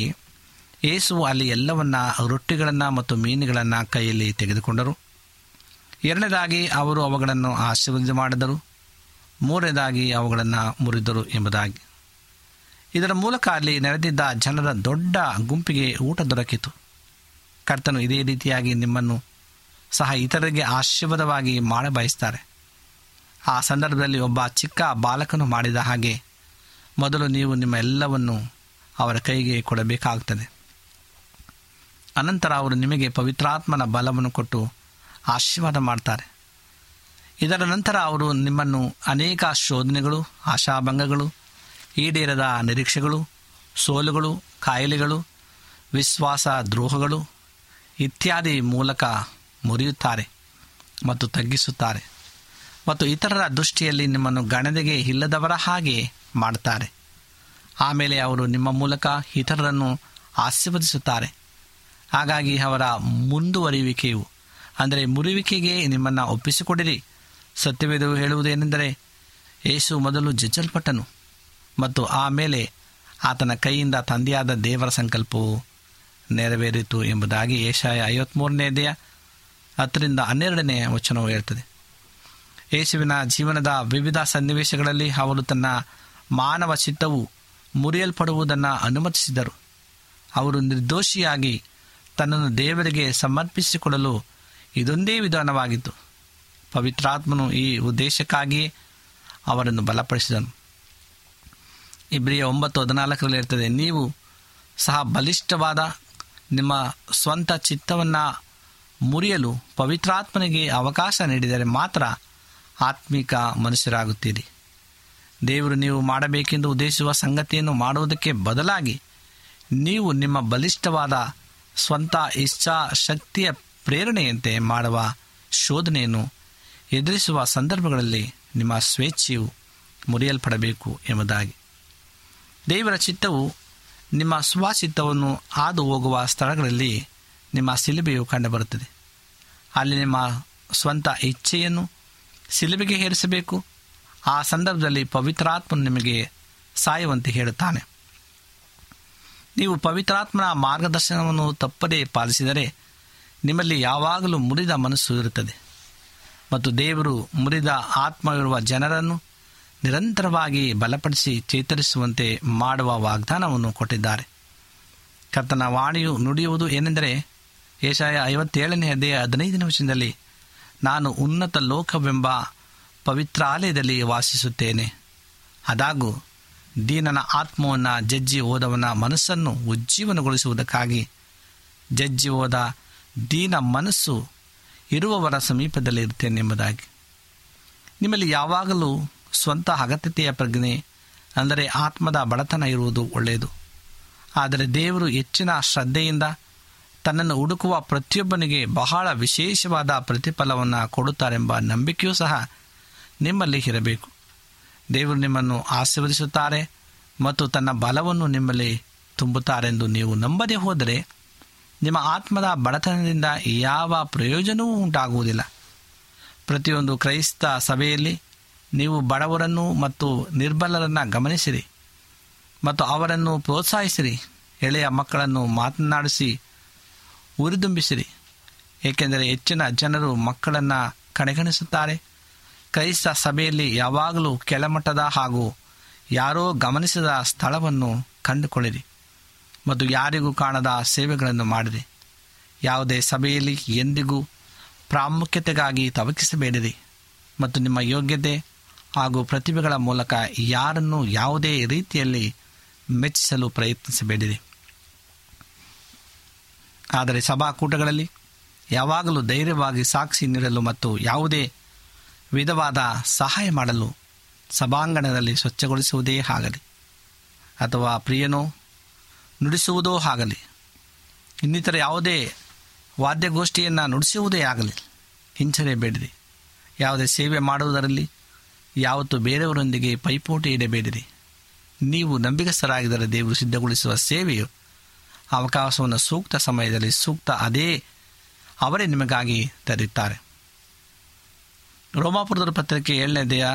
ಯೇಸು ಅಲ್ಲಿ ಎಲ್ಲವನ್ನು ರೊಟ್ಟಿಗಳನ್ನು ಮತ್ತು ಮೀನುಗಳನ್ನು ಕೈಯಲ್ಲಿ ತೆಗೆದುಕೊಂಡರು. ಎರಡನೇದಾಗಿ ಅವರು ಅವುಗಳನ್ನು ಆಶೀರ್ವಾದ ಮಾಡಿದರು. ಮೂರನೇದಾಗಿ ಅವುಗಳನ್ನು ಮುರಿದರು ಎಂಬುದಾಗಿ. ಇದರ ಮೂಲಕ ಅಲ್ಲಿ ನೆರೆದಿದ್ದ ಜನರ ದೊಡ್ಡ ಗುಂಪಿಗೆ ಊಟ ದೊರಕಿತು. ಕರ್ತನು ಇದೇ ರೀತಿಯಾಗಿ ನಿಮ್ಮನ್ನು ಸಹ ಇತರರಿಗೆ ಆಶೀರ್ವಾದವಾಗಿ ಮಾಡ ಬಯಸ್ತಾರೆ. ಆ ಸಂದರ್ಭದಲ್ಲಿ ಒಬ್ಬ ಚಿಕ್ಕ ಬಾಲಕನು ಮಾಡಿದ ಹಾಗೆ ಮೊದಲು ನೀವು ನಿಮ್ಮ ಎಲ್ಲವನ್ನು ಅವರ ಕೈಗೆ ಕೊಡಬೇಕಾಗುತ್ತದೆ. ಅನಂತರ ಅವರು ನಿಮಗೆ ಪವಿತ್ರಾತ್ಮನ ಬಲವನ್ನು ಕೊಟ್ಟು ಆಶೀರ್ವಾದ ಮಾಡ್ತಾರೆ. ಇದರ ನಂತರ ಅವರು ನಿಮ್ಮನ್ನು ಅನೇಕ ಶೋಧನೆಗಳು, ಆಶಾಭಂಗಗಳು, ಈಡೇರದ ನಿರೀಕ್ಷೆಗಳು, ಸೋಲುಗಳು, ಕಾಯಿಲೆಗಳು, ವಿಶ್ವಾಸ ದ್ರೋಹಗಳು ಇತ್ಯಾದಿ ಮೂಲಕ ಮುರಿಯುತ್ತಾರೆ ಮತ್ತು ತಗ್ಗಿಸುತ್ತಾರೆ ಮತ್ತು ಇತರರ ದೃಷ್ಟಿಯಲ್ಲಿ ನಿಮ್ಮನ್ನು ಗಣನೆಗೆ ಇಲ್ಲದವರ ಹಾಗೆ ಮಾಡುತ್ತಾರೆ. ಆಮೇಲೆ ಅವರು ನಿಮ್ಮ ಮೂಲಕ ಇತರರನ್ನು ಆಶೀರ್ವದಿಸುತ್ತಾರೆ. ಹಾಗಾಗಿ ಅವರ ಮುಂದುವರಿಯುವಿಕೆಯು ಅಂದರೆ ಮುರಿವಿಕೆಗೆ ನಿಮ್ಮನ್ನು ಒಪ್ಪಿಸಿಕೊಡಿರಿ. ಸತ್ಯವೇದವು ಹೇಳುವುದೇನೆಂದರೆ ಯೇಸು ಮೊದಲು ಜಜ್ಜಲ್ಪಟ್ಟನು ಮತ್ತು ಆಮೇಲೆ ಆತನ ಕೈಯಿಂದ ತಂದೆಯಾದ ದೇವರ ಸಂಕಲ್ಪವು ನೆರವೇರಿತು ಎಂಬುದಾಗಿ ಏಷಾಯ ಐವತ್ತ್ಮೂರನೇ ಅಧ್ಯಾಯ ಹತ್ತರಿಂದ ಹನ್ನೆರಡನೇ ವಚನವು ಹೇಳ್ತದೆ. ಯೇಸುವಿನ ಜೀವನದ ವಿವಿಧ ಸನ್ನಿವೇಶಗಳಲ್ಲಿ ಅವರು ತನ್ನ ಮಾನವ ಚಿತ್ತವು ಮುರಿಯಲ್ಪಡುವುದನ್ನು ಅನುಮತಿಸಿದರು. ಅವರು ನಿರ್ದೋಷಿಯಾಗಿ ತನ್ನನ್ನು ದೇವರಿಗೆ ಸಮರ್ಪಿಸಿಕೊಳ್ಳಲು ಇದೊಂದೇ ವಿಧಾನವಾಗಿತ್ತು. ಪವಿತ್ರಾತ್ಮನು ಈ ಉದ್ದೇಶಕ್ಕಾಗಿ ಅವರನ್ನು ಬಲಪಡಿಸಿದನು. ಇಬ್ರಿಯ ಒಂಬತ್ತು ಹದಿನಾಲ್ಕರಲ್ಲಿ ಇರ್ತದೆ, ನೀವು ಸಹ ಬಲಿಷ್ಠವಾದ ನಿಮ್ಮ ಸ್ವಂತ ಚಿತ್ತವನ್ನು ಮುರಿಯಲು ಪವಿತ್ರಾತ್ಮನಿಗೆ ಅವಕಾಶ ನೀಡಿದರೆ ಮಾತ್ರ ಆತ್ಮಿಕ ಮನುಷ್ಯರಾಗುತ್ತೀರಿ. ದೇವರು ನೀವು ಮಾಡಬೇಕೆಂದು ಉದ್ದೇಶಿಸುವ ಸಂಗತಿಯನ್ನು ಮಾಡುವುದಕ್ಕೆ ಬದಲಾಗಿ ನೀವು ನಿಮ್ಮ ಬಲಿಷ್ಠವಾದ ಸ್ವಂತ ಇಚ್ಛಾ ಶಕ್ತಿಯ ಪ್ರೇರಣೆಯಂತೆ ಮಾಡುವ ಶೋಧನೆಯನ್ನು ಎದುರಿಸುವ ಸಂದರ್ಭಗಳಲ್ಲಿ ನಿಮ್ಮ ಸ್ವೇಚ್ಛೆಯು ಮುರಿಯಲ್ಪಡಬೇಕು ಎಂಬುದಾಗಿ. ದೇವರ ಚಿತ್ತವು ನಿಮ್ಮ ಸ್ವಚಿತ್ತವನ್ನು ಹಾದು ಹೋಗುವ ಸ್ಥಳಗಳಲ್ಲಿ ನಿಮ್ಮ ಸಿಲುಬೆಯು ಕಂಡುಬರುತ್ತದೆ. ಅಲ್ಲಿ ನಿಮ್ಮ ಸ್ವಂತ ಇಚ್ಛೆಯನ್ನು ಸಿಲುಬೆಗೆ ಏರಿಸಬೇಕು. ಆ ಸಂದರ್ಭದಲ್ಲಿ ಪವಿತ್ರಾತ್ಮನು ನಿಮಗೆ ಸಾಯುವಂತೆ ಹೇಳುತ್ತಾನೆ. ನೀವು ಪವಿತ್ರಾತ್ಮನ ಮಾರ್ಗದರ್ಶನವನ್ನು ತಪ್ಪದೇ ಪಾಲಿಸಿದರೆ ನಿಮ್ಮಲ್ಲಿ ಯಾವಾಗಲೂ ಮುರಿದ ಮನಸ್ಸು ಇರುತ್ತದೆ ಮತ್ತು ದೇವರು ಮುರಿದ ಆತ್ಮವಿರುವ ಜನರನ್ನು ನಿರಂತರವಾಗಿ ಬಲಪಡಿಸಿ ಚೇತರಿಸುವಂತೆ ಮಾಡುವ ವಾಗ್ದಾನವನ್ನು ಕೊಟ್ಟಿದ್ದಾರೆ. ಕರ್ತನ ವಾಣಿಯು ನುಡಿಯುವುದು ಏನೆಂದರೆ, ಯೆಶಾಯ ಐವತ್ತೇಳನೇ ಅಧ್ಯಾಯ ಹದಿನೈದನೇ ವಚನದಲ್ಲಿ, ನಾನು ಉನ್ನತ ಲೋಕವೆಂಬ ಪವಿತ್ರಾಲಯದಲ್ಲಿ ವಾಸಿಸುತ್ತೇನೆ, ಆದಾಗೂ ದೀನನ ಆತ್ಮವನ್ನು ಜಜ್ಜಿ ಹೋದವನ ಮನಸ್ಸನ್ನು ಉಜ್ಜೀವನಗೊಳಿಸುವುದಕ್ಕಾಗಿ ಜಜ್ಜಿ ಹೋದ ದೀನ ಮನಸ್ಸು ಇರುವವರ ಸಮೀಪದಲ್ಲಿ ಇರುತ್ತೇನೆ ಎಂಬುದಾಗಿ. ನಿಮ್ಮಲ್ಲಿ ಯಾವಾಗಲೂ ಸ್ವಂತ ಅಗತ್ಯತೆಯ ಪ್ರಜ್ಞೆ ಅಂದರೆ ಆತ್ಮದ ಬಡತನ ಇರುವುದು ಒಳ್ಳೆಯದು. ಆದರೆ ದೇವರು ಹೆಚ್ಚಿನ ಶ್ರದ್ಧೆಯಿಂದ ತನ್ನನ್ನು ಹುಡುಕುವ ಪ್ರತಿಯೊಬ್ಬನಿಗೆ ಬಹಳ ವಿಶೇಷವಾದ ಪ್ರತಿಫಲವನ್ನು ಕೊಡುತ್ತಾರೆಂಬ ನಂಬಿಕೆಯೂ ಸಹ ನಿಮ್ಮಲ್ಲಿ ಇರಬೇಕು. ದೇವರು ನಿಮ್ಮನ್ನು ಆಶೀರ್ವದಿಸುತ್ತಾರೆ ಮತ್ತು ತನ್ನ ಬಲವನ್ನು ನಿಮ್ಮಲ್ಲಿ ತುಂಬುತ್ತಾರೆಂದು ನೀವು ನಂಬದೇ ಹೋದರೆ ನಿಮ್ಮ ಆತ್ಮದ ಬಡತನದಿಂದ ಯಾವ ಪ್ರಯೋಜನವೂ ಉಂಟಾಗುವುದಿಲ್ಲ. ಪ್ರತಿಯೊಂದು ಕ್ರೈಸ್ತ ಸಭೆಯಲ್ಲಿ ನೀವು ಬಡವರನ್ನು ಮತ್ತು ನಿರ್ಬಲರನ್ನು ಗಮನಿಸಿರಿ ಮತ್ತು ಅವರನ್ನು ಪ್ರೋತ್ಸಾಹಿಸಿರಿ. ಎಳೆಯ ಮಕ್ಕಳನ್ನು ಮಾತನಾಡಿಸಿ ಉರಿದುಂಬಿಸಿರಿ, ಏಕೆಂದರೆ ಹೆಚ್ಚಿನ ಜನರು ಮಕ್ಕಳನ್ನು ಕಡೆಗಣಿಸುತ್ತಾರೆ. ಕ್ರೈಸ್ತ ಸಭೆಯಲ್ಲಿ ಯಾವಾಗಲೂ ಕೆಳಮಟ್ಟದ ಹಾಗೂ ಯಾರೋ ಗಮನಿಸದ ಸ್ಥಳವನ್ನು ಕಂಡುಕೊಳ್ಳಿರಿ ಮತ್ತು ಯಾರಿಗೂ ಕಾಣದ ಸೇವೆಗಳನ್ನು ಮಾಡಿರಿ. ಯಾವುದೇ ಸಭೆಯಲ್ಲಿ ಎಂದಿಗೂ ಪ್ರಾಮುಖ್ಯತೆಗಾಗಿ ತವಕಿಸಬೇಡಿರಿ ಮತ್ತು ನಿಮ್ಮ ಯೋಗ್ಯತೆ ಹಾಗೂ ಪ್ರತಿಭೆಗಳ ಮೂಲಕ ಯಾರನ್ನು ಯಾವುದೇ ರೀತಿಯಲ್ಲಿ ಮೆಚ್ಚಿಸಲು ಪ್ರಯತ್ನಿಸಬೇಡಿರಿ. ಆದರೆ ಸಭಾಕೂಟಗಳಲ್ಲಿ ಯಾವಾಗಲೂ ಧೈರ್ಯವಾಗಿ ಸಾಕ್ಷಿ ನೀಡಲು ಮತ್ತು ಯಾವುದೇ ವಿಧವಾದ ಸಹಾಯ ಮಾಡಲು ಸಭಾಂಗಣದಲ್ಲಿ ಸ್ವಚ್ಛಗೊಳಿಸುವುದೇ ಆಗಲಿ ಅಥವಾ ಪ್ರಿಯನೋ ನುಡಿಸುವುದೋ ಆಗಲಿ, ಇನ್ನಿತರ ಯಾವುದೇ ವಾದ್ಯಗೋಷ್ಠಿಯನ್ನು ನುಡಿಸುವುದೇ ಆಗಲಿ ಹಿಂಚರಿಯಬೇಡಿರಿ. ಯಾವುದೇ ಸೇವೆ ಮಾಡುವುದರಲ್ಲಿ ಯಾವತ್ತೂ ಬೇರೆಯವರೊಂದಿಗೆ ಪೈಪೋಟಿ ಇಡಬೇಡಿರಿ. ನೀವು ನಂಬಿಕೆಸ್ಥರಾಗಿದ್ದರೆ ದೇವರು ಸಿದ್ಧಗೊಳಿಸುವ ಸೇವೆಯು ಅವಕಾಶವನ್ನು ಸೂಕ್ತ ಸಮಯದಲ್ಲಿ ಸೂಕ್ತ ಅದೇ ಅವರೇ ನಿಮಗಾಗಿ ತರುತ್ತಾರೆ. ರೋಮಾಪುರದ ಪತ್ರಿಕೆ ಏಳನೇದೆಯ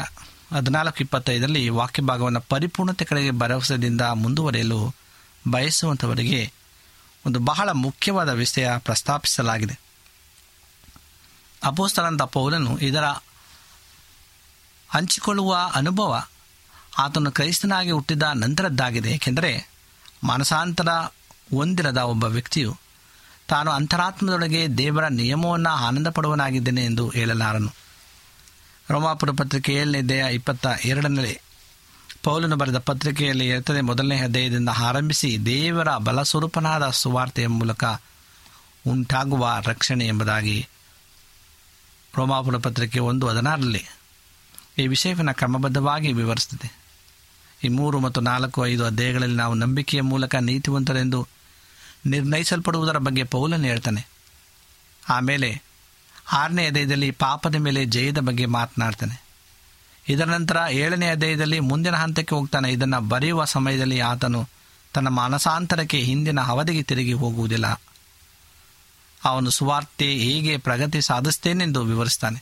ಹದಿನಾಲ್ಕು ಇಪ್ಪತ್ತೈದರಲ್ಲಿ ವಾಕ್ಯ ಭಾಗವನ್ನು ಪರಿಪೂರ್ಣತೆ ಕಡೆಗೆ ಭರವಸೆಯಿಂದ ಮುಂದುವರಿಯಲು ಬಯಸುವಂಥವರಿಗೆ ಒಂದು ಬಹಳ ಮುಖ್ಯವಾದ ವಿಷಯ ಪ್ರಸ್ತಾಪಿಸಲಾಗಿದೆ. ಅಪೊಸ್ತಲನಾದ ಪೌಲನು ಇದರ ಹಂಚಿಕೊಳ್ಳುವ ಅನುಭವ ಆತನು ಕ್ರೈಸ್ತನಾಗಿ ಹುಟ್ಟಿದ ನಂತರದ್ದಾಗಿದೆ. ಏಕೆಂದರೆ ಮಾನಸಾಂತರ ಹೊಂದಿರದ ಒಬ್ಬ ವ್ಯಕ್ತಿಯು ತಾನು ಅಂತರಾತ್ಮದೊಳಗೆ ದೇವರ ನಿಯಮವನ್ನು ಆನಂದ ಪಡುವನಾಗಿದ್ದೇನೆ ಎಂದು ಹೇಳಲಾರನು. ರೋಮಾಪುರ ಪತ್ರಿಕೆ ಏಳನೇ ಅಧ್ಯಾಯ ಇಪ್ಪತ್ತ ಎರಡನೇ ಪೌಲನು ಬರೆದ ಪತ್ರಿಕೆಯಲ್ಲಿ ಇರ್ತದೆ. ಮೊದಲನೇ ಅಧ್ಯಾಯದಿಂದ ಆರಂಭಿಸಿ ದೇವರ ಬಲಸ್ವರೂಪನಾದ ಸುವಾರ್ತೆಯ ಮೂಲಕ ಉಂಟಾಗುವ ರಕ್ಷಣೆ ಎಂಬುದಾಗಿ ರೋಮಾಪುರ ಪತ್ರಿಕೆ ಒಂದು ಹದಿನಾರರಲ್ಲಿ ಈ ವಿಷಯವನ್ನು ಕ್ರಮಬದ್ಧವಾಗಿ ವಿವರಿಸುತ್ತದೆ. ಈ ಮೂರು ಮತ್ತು ನಾಲ್ಕು ಐದು ಅಧ್ಯಾಯಗಳಲ್ಲಿ ನಾವು ನಂಬಿಕೆಯ ಮೂಲಕ ನೀತಿವಂತರೆಂದು ನಿರ್ಣಯಿಸಲ್ಪಡುವುದರ ಬಗ್ಗೆ ಪೌಲನ್ನು ಹೇಳ್ತಾನೆ. ಆಮೇಲೆ ಆರನೇ ಅಧ್ಯಾಯದಲ್ಲಿ ಪಾಪದ ಮೇಲೆ ಜಯದ ಬಗ್ಗೆ ಮಾತನಾಡ್ತಾನೆ. ಇದರ ನಂತರ ಏಳನೇ ಅಧ್ಯಾಯದಲ್ಲಿ ಮುಂದಿನ ಹಂತಕ್ಕೆ ಹೋಗ್ತಾನೆ. ಇದನ್ನು ಬರೆಯುವ ಸಮಯದಲ್ಲಿ ಆತನು ತನ್ನ ಮಾನಸಾಂತರಕ್ಕೆ ಹಿಂದಿನ ಅವಧಿಗೆ ತಿರುಗಿ ಹೋಗುವುದಿಲ್ಲ. ಅವನು ಸುವಾರ್ತೆ ಹೇಗೆ ಪ್ರಗತಿ ಸಾಧಿಸ್ತೇನೆಂದು ವಿವರಿಸ್ತಾನೆ.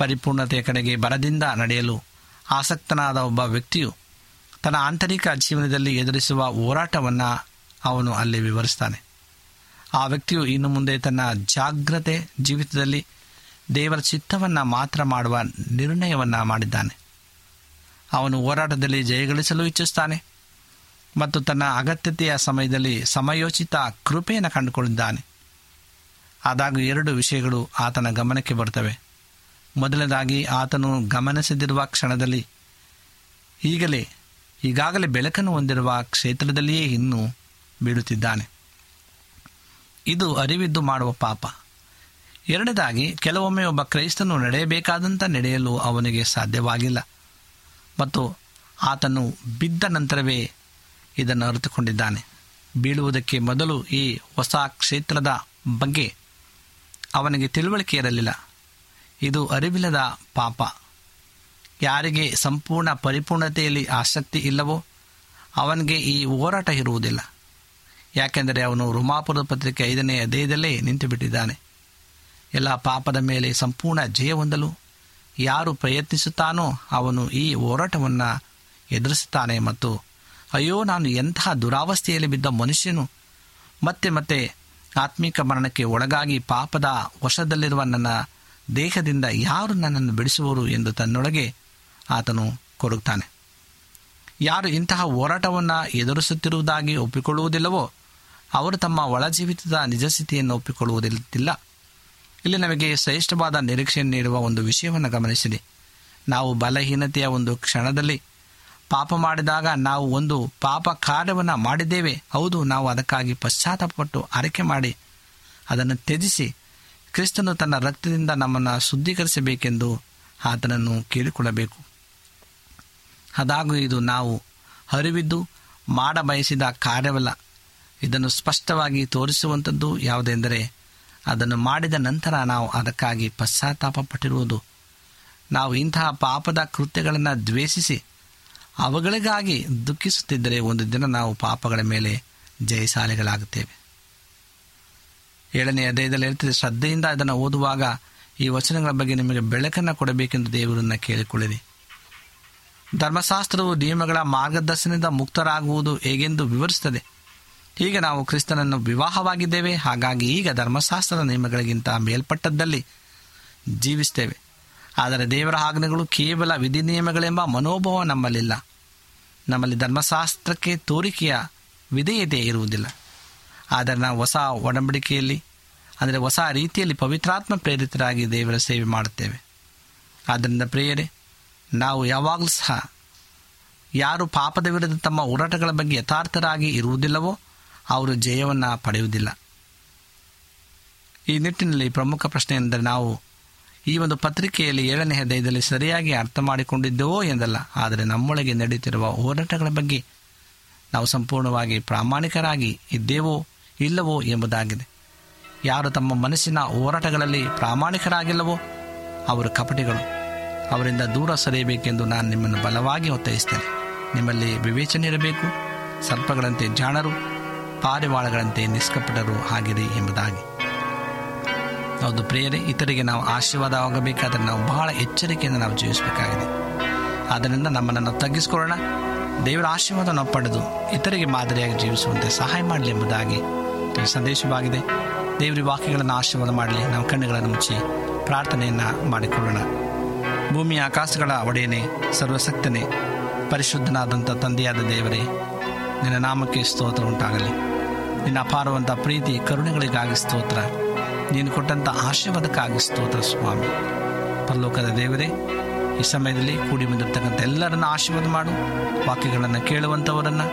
ಪರಿಪೂರ್ಣತೆಯ ಕಡೆಗೆ ಬರದಿಂದ ನಡೆಯಲು ಆಸಕ್ತನಾದ ಒಬ್ಬ ವ್ಯಕ್ತಿಯು ತನ್ನ ಆಂತರಿಕ ಜೀವನದಲ್ಲಿ ಎದುರಿಸುವ ಹೋರಾಟವನ್ನು ಅವನು ಅಲ್ಲಿ ವಿವರಿಸ್ತಾನೆ. ಆ ವ್ಯಕ್ತಿಯು ಇನ್ನು ಮುಂದೆ ತನ್ನ ಜಾಗ್ರತೆ ಜೀವಿತದಲ್ಲಿ ದೇವರ ಚಿತ್ತವನ್ನು ಮಾತ್ರ ಮಾಡುವ ನಿರ್ಣಯವನ್ನು ಮಾಡಿದ್ದಾನೆ. ಅವನು ಹೋರಾಟದಲ್ಲಿ ಜಯಗಳಿಸಲು ಇಚ್ಛಿಸುತ್ತಾನೆ ಮತ್ತು ತನ್ನ ಅಗತ್ಯತೆಯ ಸಮಯದಲ್ಲಿ ಸಮಯೋಚಿತ ಕೃಪೆಯನ್ನು ಕಂಡುಕೊಂಡಿದ್ದಾನೆ. ಆದಾಗೂ ಎರಡು ವಿಷಯಗಳು ಆತನ ಗಮನಕ್ಕೆ ಬರ್ತವೆ. ಮೊದಲನೇದಾಗಿ ಆತನು ಗಮನಿಸದಿರುವ ಕ್ಷಣದಲ್ಲಿ ಈಗಲೇ ಈಗಾಗಲೇ ಬೆಳಕನ್ನು ಹೊಂದಿರುವ ಕ್ಷೇತ್ರದಲ್ಲಿಯೇ ಇನ್ನೂ ಬೀಳುತ್ತಿದ್ದಾನೆ. ಇದು ಅರಿವಿದ್ದು ಮಾಡುವ ಪಾಪ. ಎರಡನೇದಾಗಿ, ಕೆಲವೊಮ್ಮೆ ಒಬ್ಬ ಕ್ರೈಸ್ತನು ನಡೆಯಬೇಕಾದಂಥ ನಡೆಯಲು ಅವನಿಗೆ ಸಾಧ್ಯವಾಗಿಲ್ಲ ಮತ್ತು ಆತನು ಬಿದ್ದ ನಂತರವೇ ಇದನ್ನು ಅರಿತುಕೊಂಡಿದ್ದಾನೆ. ಬೀಳುವುದಕ್ಕೆ ಮೊದಲು ಈ ಹೊಸ ಕ್ಷೇತ್ರದ ಬಗ್ಗೆ ಅವನಿಗೆ ತಿಳುವಳಿಕೆ ಇರಲಿಲ್ಲ. ಇದು ಅರಿವಿಲ್ಲದ ಪಾಪ. ಯಾರಿಗೆ ಸಂಪೂರ್ಣ ಪರಿಪೂರ್ಣತೆಯಲ್ಲಿ ಆಸಕ್ತಿ ಇಲ್ಲವೋ ಅವನಿಗೆ ಈ ಹೋರಾಟ ಇರುವುದಿಲ್ಲ. ಯಾಕೆಂದರೆ ಅವನು ರೋಮಾಪುರದ ಪತ್ರಿಕೆ ಐದನೇ ಅಧ್ಯಾಯದಲ್ಲೇ ನಿಂತು ಬಿಟ್ಟಿದ್ದಾನೆ. ಎಲ್ಲ ಪಾಪದ ಮೇಲೆ ಸಂಪೂರ್ಣ ಜಯ ಹೊಂದಲು ಯಾರು ಪ್ರಯತ್ನಿಸುತ್ತಾನೋ ಅವನು ಈ ಹೋರಾಟವನ್ನು ಎದುರಿಸುತ್ತಾನೆ ಮತ್ತು ಅಯ್ಯೋ, ನಾನು ಎಂತಹ ದುರಾವಸ್ಥೆಯಲ್ಲಿ ಬಿದ್ದ ಮನುಷ್ಯನು, ಮತ್ತೆ ಮತ್ತೆ ಆತ್ಮಿಕ ಮರಣಕ್ಕೆ ಒಳಗಾಗಿ ಪಾಪದ ವಶದಲ್ಲಿರುವ ನನ್ನ ದೇಹದಿಂದ ಯಾರು ನನ್ನನ್ನು ಬಿಡಿಸುವರು ಎಂದು ತನ್ನೊಳಗೆ ಆತನು ಕೊಡುತ್ತಾನೆ. ಯಾರು ಇಂತಹ ಹೋರಾಟವನ್ನು ಎದುರಿಸುತ್ತಿರುವುದಾಗಿ ಒಪ್ಪಿಕೊಳ್ಳುವುದಿಲ್ಲವೋ ಅವರು ತಮ್ಮ ಒಳ ಜೀವಿತದ ನಿಜಸ್ಥಿತಿಯನ್ನು ಒಪ್ಪಿಕೊಳ್ಳುವುದಿಲ್ಲ. ಇಲ್ಲಿ ನಮಗೆ ಶ್ರೇಷ್ಠವಾದ ನಿರೀಕ್ಷೆಯನ್ನು ನೀಡುವ ಒಂದು ವಿಷಯವನ್ನು ಗಮನಿಸಿದೆ. ನಾವು ಬಲಹೀನತೆಯ ಒಂದು ಕ್ಷಣದಲ್ಲಿ ಪಾಪ ಮಾಡಿದಾಗ ನಾವು ಒಂದು ಪಾಪ ಕಾರ್ಯವನ್ನು ಮಾಡಿದ್ದೇವೆ. ಹೌದು, ನಾವು ಅದಕ್ಕಾಗಿ ಪಶ್ಚಾತ್ತಾಪಪಟ್ಟು ಆರೈಕೆ ಮಾಡಿ ಅದನ್ನು ತ್ಯಜಿಸಿ ಕ್ರಿಸ್ತನು ತನ್ನ ರಕ್ತದಿಂದ ನಮ್ಮನ್ನು ಶುದ್ಧೀಕರಿಸಬೇಕೆಂದು ಆತನನ್ನು ಕೇಳಿಕೊಳ್ಳಬೇಕು. ಆದಾಗೂ ಇದು ನಾವು ಅರಿವಿದ್ದು ಮಾಡಬಯಸಿದ ಕಾರ್ಯವಲ್ಲ. ಇದನ್ನು ಸ್ಪಷ್ಟವಾಗಿ ತೋರಿಸುವಂಥದ್ದು ಯಾವುದೆಂದರೆ, ಅದನ್ನು ಮಾಡಿದ ನಂತರ ನಾವು ಅದಕ್ಕಾಗಿ ಪಶ್ಚಾತ್ತಾಪ ಪಟ್ಟಿರುವುದು. ನಾವು ಇಂತಹ ಪಾಪದ ಕೃತ್ಯಗಳನ್ನು ದ್ವೇಷಿಸಿ ಅವುಗಳಿಗಾಗಿ ದುಃಖಿಸುತ್ತಿದ್ದರೆ ಒಂದು ದಿನ ನಾವು ಪಾಪಗಳ ಮೇಲೆ ಜಯಶಾಲಿಗಳಾಗುತ್ತೇವೆ. ಏಳನೇ ಅಧ್ಯಾಯದಲ್ಲಿ ಹೇಳ್ತಿದೆ, ಶ್ರದ್ಧೆಯಿಂದ ಅದನ್ನು ಓದುವಾಗ ಈ ವಚನಗಳ ಬಗ್ಗೆ ನಿಮಗೆ ಬೆಳಕನ್ನು ಕೊಡಬೇಕೆಂದು ದೇವರನ್ನು ಕೇಳಿಕೊಳ್ಳಿರಿ. ಧರ್ಮಶಾಸ್ತ್ರವು ನಿಯಮಗಳ ಮಾರ್ಗದರ್ಶನದಿಂದ ಮುಕ್ತರಾಗುವುದು ಹೇಗೆಂದು ವಿವರಿಸುತ್ತದೆ. ಈಗ ನಾವು ಕ್ರಿಸ್ತನನ್ನು ವಿವಾಹವಾಗಿದ್ದೇವೆ, ಹಾಗಾಗಿ ಈಗ ಧರ್ಮಶಾಸ್ತ್ರದ ನಿಯಮಗಳಿಗಿಂತ ಮೇಲ್ಪಟ್ಟದ್ದಲ್ಲಿ ಜೀವಿಸ್ತೇವೆ. ಆದರೆ ದೇವರ ಆಜ್ಞೆಗಳು ಕೇವಲ ವಿಧಿ ನಿಯಮಗಳೆಂಬ ಮನೋಭಾವ ನಮ್ಮಲ್ಲಿಲ್ಲ. ನಮ್ಮಲ್ಲಿ ಧರ್ಮಶಾಸ್ತ್ರಕ್ಕೆ ತೋರಿಕೆಯ ವಿಧೇಯತೆ ಇರುವುದಿಲ್ಲ. ಆದರೆ ನಾವು ಹೊಸ ಒಡಂಬಡಿಕೆಯಲ್ಲಿ, ಅಂದರೆ ಹೊಸ ರೀತಿಯಲ್ಲಿ ಪವಿತ್ರಾತ್ಮ ಪ್ರೇರಿತರಾಗಿ ದೇವರ ಸೇವೆ ಮಾಡುತ್ತೇವೆ. ಆದ್ದರಿಂದ ಪ್ರಿಯರೇ, ನಾವು ಯಾವಾಗಲೂ ಸಹ ಯಾರು ಪಾಪದ ವಿರುದ್ಧ ತಮ್ಮ ಹೋರಾಟಗಳ ಬಗ್ಗೆ ಯಥಾರ್ಥರಾಗಿ ಇರುವುದಿಲ್ಲವೋ ಅವರು ಜಯವನ್ನು ಪಡೆಯುವುದಿಲ್ಲ. ಈ ನಿಟ್ಟಿನಲ್ಲಿ ಪ್ರಮುಖ ಪ್ರಶ್ನೆ ಎಂದರೆ, ನಾವು ಈ ಒಂದು ಪತ್ರಿಕೆಯಲ್ಲಿ ಏಳನೇ ಅಧ್ಯಾಯದಲ್ಲಿ ಸರಿಯಾಗಿ ಅರ್ಥ ಮಾಡಿಕೊಂಡಿದ್ದೆವೋ ಎಂದಲ್ಲ, ಆದರೆ ನಮ್ಮೊಳಗೆ ನಡೆಯುತ್ತಿರುವ ಹೋರಾಟಗಳ ಬಗ್ಗೆ ನಾವು ಸಂಪೂರ್ಣವಾಗಿ ಪ್ರಾಮಾಣಿಕರಾಗಿ ಇದ್ದೇವೋ ಇಲ್ಲವೋ ಎಂಬುದಾಗಿದೆ. ಯಾರು ತಮ್ಮ ಮನಸ್ಸಿನ ಹೋರಾಟಗಳಲ್ಲಿ ಪ್ರಾಮಾಣಿಕರಾಗಿಲ್ಲವೋ ಅವರು ಕಪಟಿಗಳು. ಅವರಿಂದ ದೂರ ಸರಿಯಬೇಕೆಂದು ನಾನು ನಿಮ್ಮನ್ನು ಬಲವಾಗಿ ಒತ್ತಾಯಿಸ್ತೇನೆ. ನಿಮ್ಮಲ್ಲಿ ವಿವೇಚನೆ ಇರಬೇಕು. ಸರ್ಪಗಳಂತೆ ಜಾಣರು, ಪಾರಿವಾಳಗಳಂತೆ ನಿಷ್ಕಪಟರು ಆಗಿದೆ ಎಂಬುದಾಗಿ. ಹೌದು ಪ್ರಿಯರೇ, ಇತರಿಗೆ ನಾವು ಆಶೀರ್ವಾದವಾಗಬೇಕಾದರೆ ನಾವು ಬಹಳ ಎಚ್ಚರಿಕೆಯಿಂದ ನಾವು ಜೀವಿಸಬೇಕಾಗಿದೆ. ಆದ್ದರಿಂದ ನಮ್ಮನ್ನು ತಗ್ಗಿಸಿಕೊಳ್ಳೋಣ. ದೇವರ ಆಶೀರ್ವಾದವನ್ನು ಪಡೆದು ಇತರಿಗೆ ಮಾದರಿಯಾಗಿ ಜೀವಿಸುವಂತೆ ಸಹಾಯ ಮಾಡಲಿ ಎಂಬುದಾಗಿ ಸಂದೇಶವಾಗಿದೆ. ದೇವರ ವಾಕ್ಯಗಳನ್ನು ಆಶೀರ್ವಾದ ಮಾಡಲಿ. ನಾವು ಕಣ್ಣುಗಳನ್ನು ಮುಚ್ಚಿ ಪ್ರಾರ್ಥನೆಯನ್ನು ಮಾಡಿಕೊಳ್ಳೋಣ. ಭೂಮಿಯ ಆಕಾಶಗಳ ಒಡೆಯನೇ, ಸರ್ವಸಕ್ತನೇ, ಪರಿಶುದ್ಧನಾದಂಥ ತಂದೆಯಾದ ದೇವರೇ, ನಿನ್ನ ನಾಮಕ್ಕೆ ಸ್ತೋತ್ರ ಉಂಟಾಗಲಿ. ನಿನ್ನ ಅಪಾರವಂಥ ಪ್ರೀತಿ ಕರುಣೆಗಳಿಗಾಗಿ ಸ್ತೋತ್ರ. ನೀನು ಕೊಟ್ಟಂಥ ಆಶೀರ್ವಾದಕ್ಕಾಗಿ ಸ್ತೋತ್ರ ಸ್ವಾಮಿ. ಪರಲೋಕದ ದೇವರೇ, ಈ ಸಮಯದಲ್ಲಿ ಕೂಡಿ ಬಂದಿರತಕ್ಕಂಥ ಎಲ್ಲರನ್ನು ಆಶೀರ್ವಾದ ಮಾಡು. ವಾಕ್ಯಗಳನ್ನು ಕೇಳುವಂಥವರನ್ನು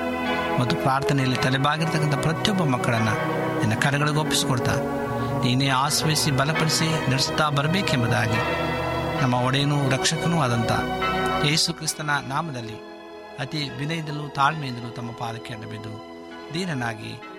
ಮತ್ತು ಪ್ರಾರ್ಥನೆಯಲ್ಲಿ ತಲೆಬಾಗಿರ್ತಕ್ಕಂಥ ಪ್ರತಿಯೊಬ್ಬ ಮಕ್ಕಳನ್ನು ನಿನ್ನ ಕರೆಗಳಿಗೆ ಒಪ್ಪಿಸಿಕೊಡ್ತಾ ನೀನೇ ಆಶ್ರಯಿಸಿ ಬಲಪಡಿಸಿ ನಡೆಸ್ತಾ ಬರಬೇಕೆಂಬುದಾಗಿ ನಮ್ಮ ಒಡೆಯನೂ ರಕ್ಷಕನೂ ಆದಂಥ ಯೇಸು ಕ್ರಿಸ್ತನ ನಾಮದಲ್ಲಿ ಅತಿ ವಿನಯದಲ್ಲೂ ತಾಳ್ಮೆಯಿಂದಲೂ ತಮ್ಮ ಪಾದಕ್ಕೆ ಅಡ್ಡಬಿದ್ದು ದೀನನಾಗಿ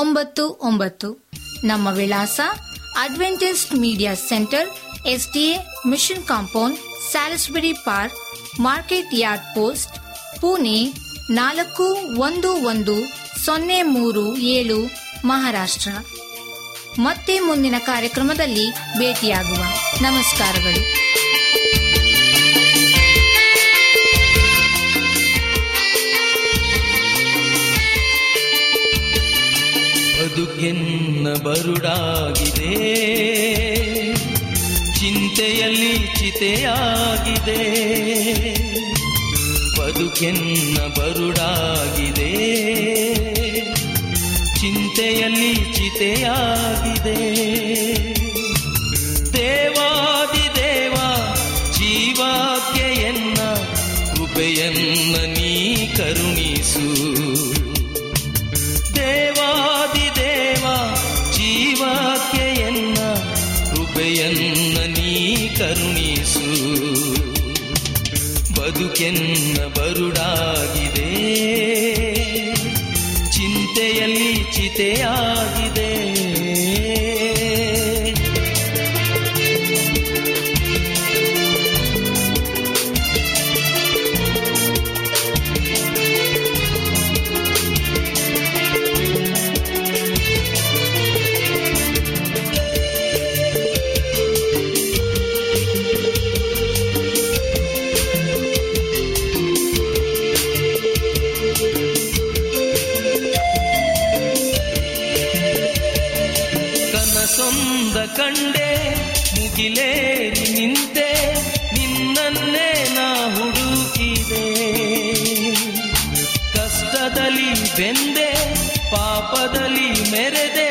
ಒಂಬತ್ತು ಒಂಬತ್ತು. ನಮ್ಮ ವಿಳಾಸ Adventist media centre, S D A mission compound, Salisbury park, market yard post, Pune ನಾಲ್ಕು ಒಂದು ಒಂದು ಸೊನ್ನೆ ಮೂರು ಏಳು, ಮಹಾರಾಷ್ಟ್ರ. ಮತ್ತೆ ಮುಂದಿನ ಕಾರ್ಯಕ್ರಮದಲ್ಲಿ ಭೇಟಿಯಾಗುವ. ನಮಸ್ಕಾರಗಳು. ಗರುಡಾಗಿದೆ, ಚಿಂತೆಯಲ್ಲಿ ಚಿತೆಯಾಗಿದೆ, ಬದುಕೆನ್ನ ಬರುಡಾಗಿದೆ, ಚಿಂತೆಯಲ್ಲಿ ಚಿತೆಯಾಗಿದೆ. ದೇವಾದಿ ದೇವ ಜೀವಕ್ಕೆ ಎನ್ನ ಕೃಪೆಯನ್ನ ನೀ ಕರುಣಿಸು, ದೇವಾದಿ ದೇವ ಜೀವಕ್ಕೆ ಎನ್ನ ಕೃಪೆಯನ್ನ ನೀ ಕರುಣಿಸು. ಬದುಕೆನ್ನ ಬರುಡಾಗಿದೆ, ಚಿಂತೆಯಲ್ಲಿ ಚಿತೆಯಾಗಿದೆ. ಕಂಡೆ ಮುಗಿಲೇರಿ ನಿಂತೆ, ನಿನ್ನನ್ನೇ ನಾ ಹುಡುಕಿದೆ, ಕಷ್ಟದಲ್ಲಿ ಬೆಂದೆ, ಪಾಪದಲ್ಲಿ ಮೆರೆದೆ,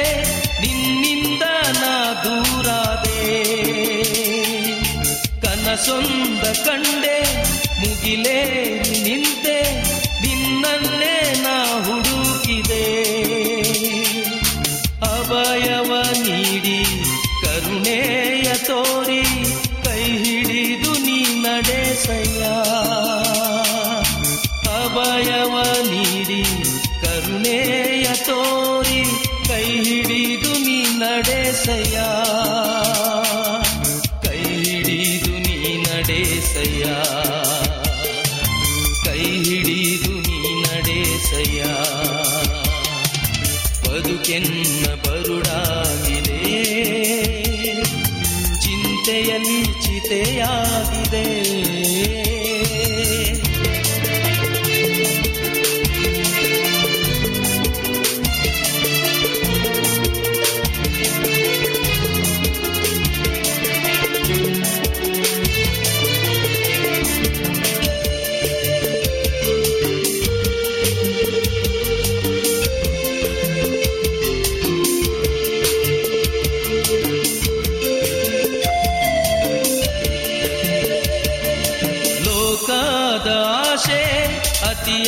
ನಿನ್ನಿಂದ ನಾ ದೂರಾದೆ. ಕನಸೊಂದ ಕಂಡೆ ಮುಗಿಲೇರಿ ನಿಂತೆ, ನಿನ್ನನ್ನೇ ನಾ ಹುಡುಕಿದೆ, ಅಭಯವ ನೀಡಿ ಕರುಣೆಯ ತೋರಿ ಕೈ ಹಿಡಿದು ನೀ ನಡೆಸಯ್ಯ, ಅಭಯವ ನೀಡಿ ಕರುಣೆಯ ತೋರಿ ಕೈ ಹಿಡಿದು ನೀ ನಡೆಸಯ್ಯ, ಕೈ ಹಿಡಿದು ನೀ ನಡೆಸಯ್ಯ, ಕೈ ಹಿಡಿದು ನೀ ನಡೆಸಯ್ಯ. ಬದುಕೆನ್ನ ಬರುಡಾಗಿದೆ, ಚಿಂತೆಯಲ್ಲಿ ಚಿತೆಯಾಗಿದೆ.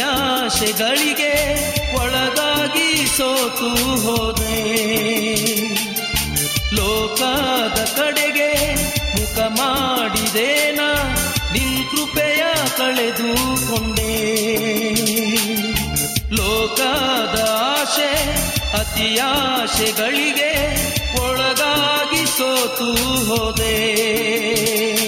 ಆಶೆಗಳಿಗೆ ಒಳಗಾಗಿ ಸೋತು ಹೋದೆ, ಲೋಕದ ಕಡೆಗೆ ಮುಖ ಮಾಡಿದೇನ, ನಿನ್ ಕೃಪೆಯ ಕಳೆದುಕೊಂಡೆ. ಲೋಕದ ಆಶೆ ಅತಿಯಾಶೆಗಳಿಗೆ ಒಳಗಾಗಿ ಸೋತು ಹೋದೆ,